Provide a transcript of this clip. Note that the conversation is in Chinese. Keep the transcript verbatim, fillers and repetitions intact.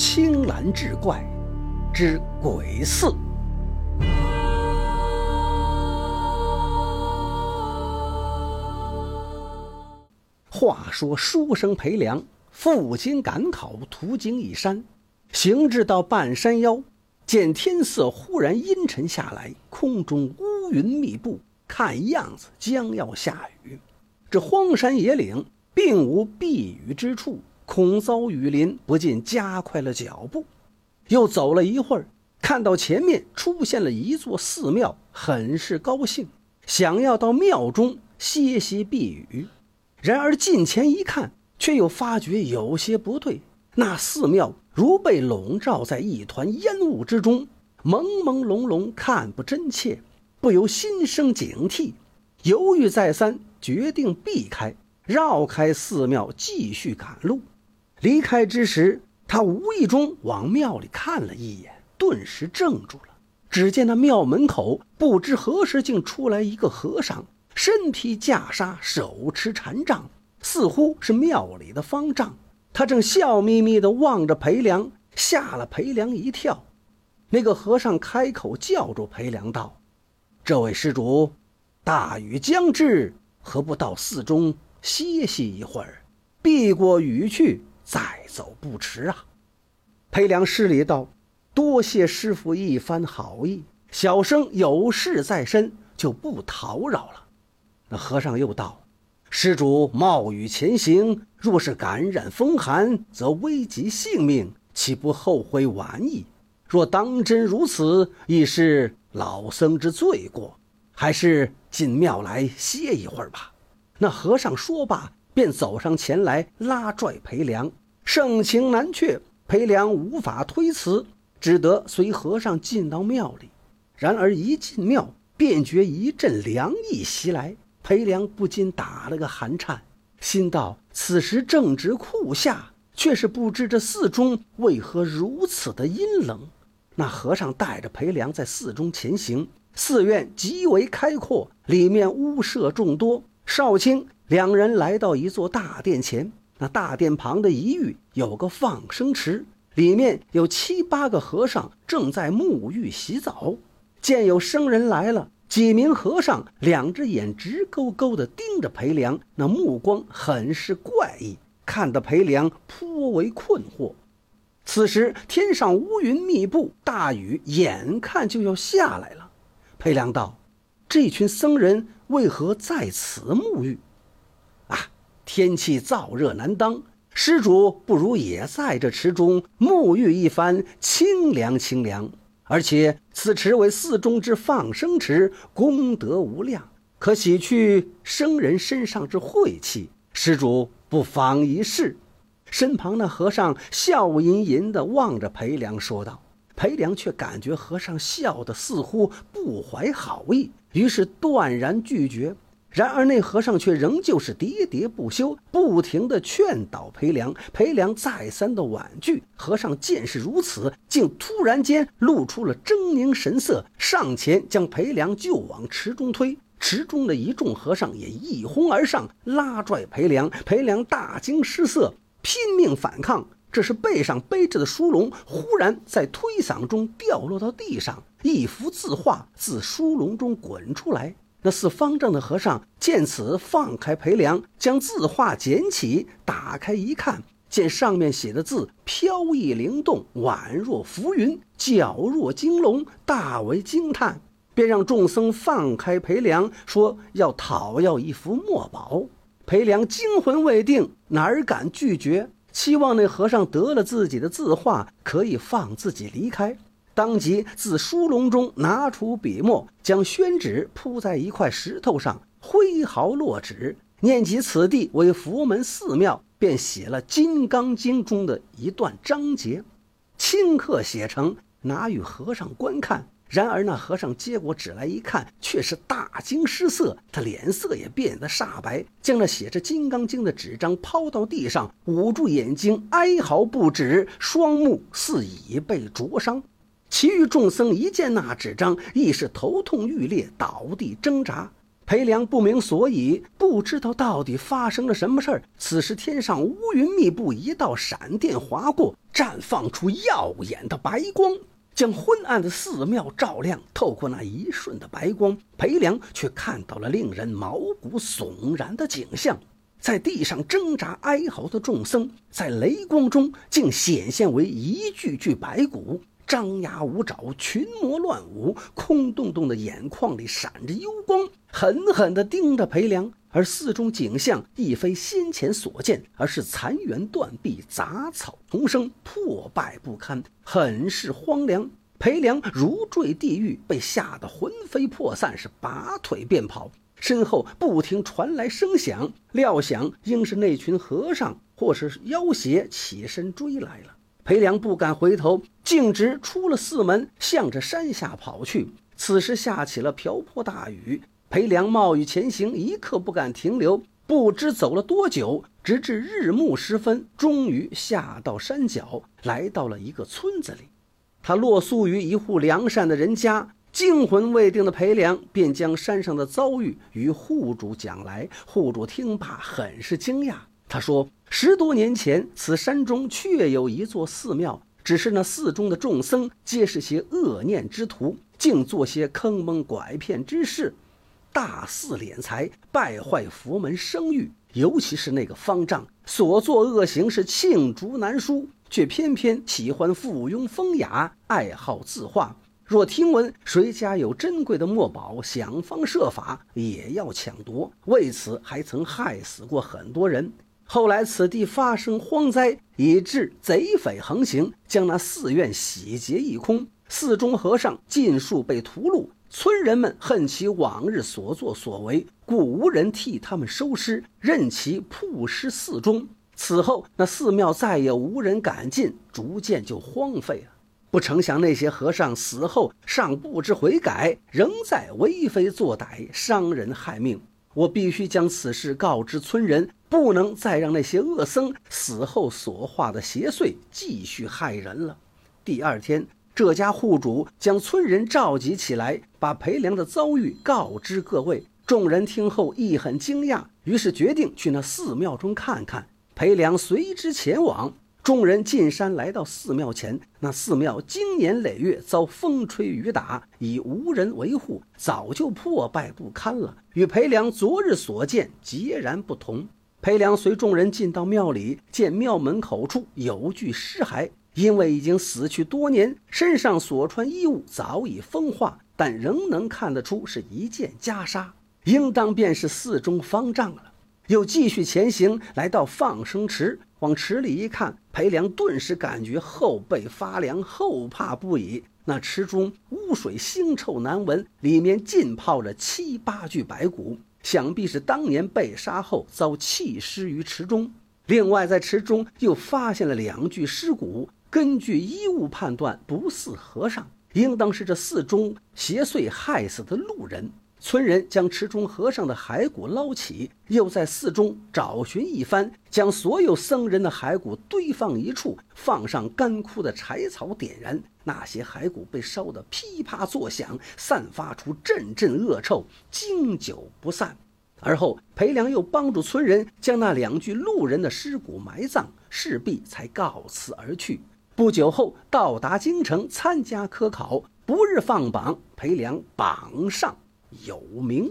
青蓝志怪之鬼寺。话说书生裴良赴京赶考，途经一山，行至到半山腰，见天色忽然阴沉下来，空中乌云密布，看样子将要下雨。这荒山野岭并无避雨之处，恐遭雨淋，不禁加快了脚步。又走了一会儿，看到前面出现了一座寺庙，很是高兴，想要到庙中歇息避雨。然而近前一看，却又发觉有些不对，那寺庙如被笼罩在一团烟雾之中，朦朦胧胧，看不真切，不由心生警惕。犹豫再三，决定避开，绕开寺庙继续赶路。离开之时，他无意中往庙里看了一眼，顿时怔住了。只见那庙门口不知何时竟出来一个和尚，身披袈裟，手持禅杖，似乎是庙里的方丈。他正笑眯眯地望着裴良，吓了裴良一跳。那个和尚开口叫住裴良道：“这位施主，大雨将至，何不到寺中歇息一会儿，避过雨去再走不迟啊。”裴良施礼道：“多谢师父一番好意，小生有事在身，就不叨扰了。”那和尚又道：“施主冒雨前行，若是感染风寒，则危及性命，岂不后悔晚矣？若当真如此，亦是老僧之罪过，还是进庙来歇一会儿吧。”那和尚说罢，便走上前来拉拽裴良。盛情难却，裴良无法推辞，只得随和尚进到庙里。然而一进庙，便觉一阵凉意袭来，裴良不禁打了个寒颤，心道此时正值酷夏，却是不知这寺中为何如此的阴冷。那和尚带着裴良在寺中前行，寺院极为开阔，里面屋舍众多。少卿两人来到一座大殿前，那大殿旁的一隅有个放生池，里面有七八个和尚正在沐浴洗澡。见有僧人来了，几名和尚两只眼直勾勾地盯着裴良，那目光很是怪异，看得裴良颇为困惑。此时天上乌云密布，大雨眼看就要下来了。裴良道：“这群僧人为何在此沐浴？”“啊，天气燥热难当，施主不如也在这池中沐浴一番，清凉清凉。而且此池为寺中之放生池，功德无量，可洗去僧人身上之晦气，施主不妨一试。”身旁的和尚笑吟吟地望着裴良说道。裴良却感觉和尚笑得似乎不怀好意，于是断然拒绝。然而那和尚却仍旧是喋喋不休，不停地劝导裴良。裴良再三的婉拒，和尚见是如此，竟突然间露出了狰狞神色，上前将裴良就往池中推。池中的一众和尚也一哄而上，拉拽裴良。裴良大惊失色，拼命反抗，这是背上背着的书笼忽然在推搡中掉落到地上，一幅字画自书笼中滚出来。那四方丈的和尚见此，放开裴良，将字画捡起，打开一看，见上面写的字飘逸灵动，宛若浮云，皎若惊龙，大为惊叹，便让众僧放开裴良，说要讨要一幅墨宝。裴良惊魂未定，哪敢拒绝，期望那和尚得了自己的字画，可以放自己离开。当即自书笼中拿出笔墨，将宣纸铺在一块石头上，挥毫落纸，念及此地为佛门寺庙，便写了《金刚经》中的一段章节，顷刻写成，拿与和尚观看。然而那和尚接过纸来一看，却是大惊失色，他脸色也变得煞白，将那写着《金刚经》的纸张抛到地上，捂住眼睛哀嚎不止，双目似已被灼伤。其余众僧一见那纸张，亦是头痛欲裂，倒地挣扎。裴良不明所以，不知道到底发生了什么事儿。此时天上乌云密布，一道闪电划过，绽放出耀眼的白光，将昏暗的寺庙照亮。透过那一瞬的白光，裴良却看到了令人毛骨悚然的景象。在地上挣扎哀嚎的众僧，在雷光中竟显现为一具具白骨，张牙舞爪，群魔乱舞，空洞洞的眼眶里闪着幽光，狠狠地盯着裴良。而寺中景象亦非先前所见，而是残垣断壁，杂草丛生，破败不堪，很是荒凉。裴良如坠地狱，被吓得魂飞魄散，是拔腿便跑。身后不停传来声响，料想应是那群和尚或是妖邪起身追来了。裴良不敢回头，径直出了寺门，向着山下跑去。此时下起了瓢泼大雨，裴良冒雨前行，一刻不敢停留。不知走了多久，直至日暮时分，终于下到山脚，来到了一个村子里。他落宿于一户良善的人家。惊魂未定的裴良便将山上的遭遇与户主讲来。户主听罢很是惊讶，他说十多年前此山中确有一座寺庙，只是那寺中的众僧皆是些恶念之徒，竟做些坑蒙拐骗之事，大肆敛财，败坏佛门声誉。尤其是那个方丈，所作恶行是罄竹难书，却偏偏喜欢附庸风雅，爱好字画。若听闻谁家有珍贵的墨宝，想方设法也要抢夺，为此还曾害死过很多人。后来此地发生荒灾，以致贼匪横行，将那寺院洗劫一空，寺中和尚尽数被屠戮。村人们恨其往日所作所为，故无人替他们收尸，任其曝尸寺中。此后那寺庙再也无人敢进，逐渐就荒废了。不成想那些和尚死后尚不知悔改，仍在为非作歹，伤人害命。我必须将此事告知村人，不能再让那些恶僧死后所化的邪祟继续害人了。第二天，这家户主将村人召集起来，把裴良的遭遇告知各位。众人听后亦很惊讶，于是决定去那寺庙中看看。裴良随之前往。众人进山来到寺庙前，那寺庙经年累月遭风吹雨打，已无人维护，早就破败不堪了，与裴良昨日所见截然不同。裴良随众人进到庙里，见庙门口处有具尸骸，因为已经死去多年，身上所穿衣物早已风化，但仍能看得出是一件袈裟，应当便是寺中方丈了。又继续前行，来到放生池，往池里一看，裴良顿时感觉后背发凉，后怕不已。那池中污水腥臭难闻，里面浸泡着七八具白骨，想必是当年被杀后遭弃尸于池中。另外在池中又发现了两具尸骨，根据衣物判断，不似和尚，应当是这寺中邪祟害死的路人。村人将池中和尚的骸骨捞起，又在寺中找寻一番，将所有僧人的骸骨堆放一处，放上干枯的柴草点燃，那些骸骨被烧得噼啪作响，散发出阵阵恶臭，经久不散。而后裴良又帮助村人将那两具路人的尸骨埋葬，势必才告辞而去。不久后到达京城参加科考，不日放榜，裴良榜上有名。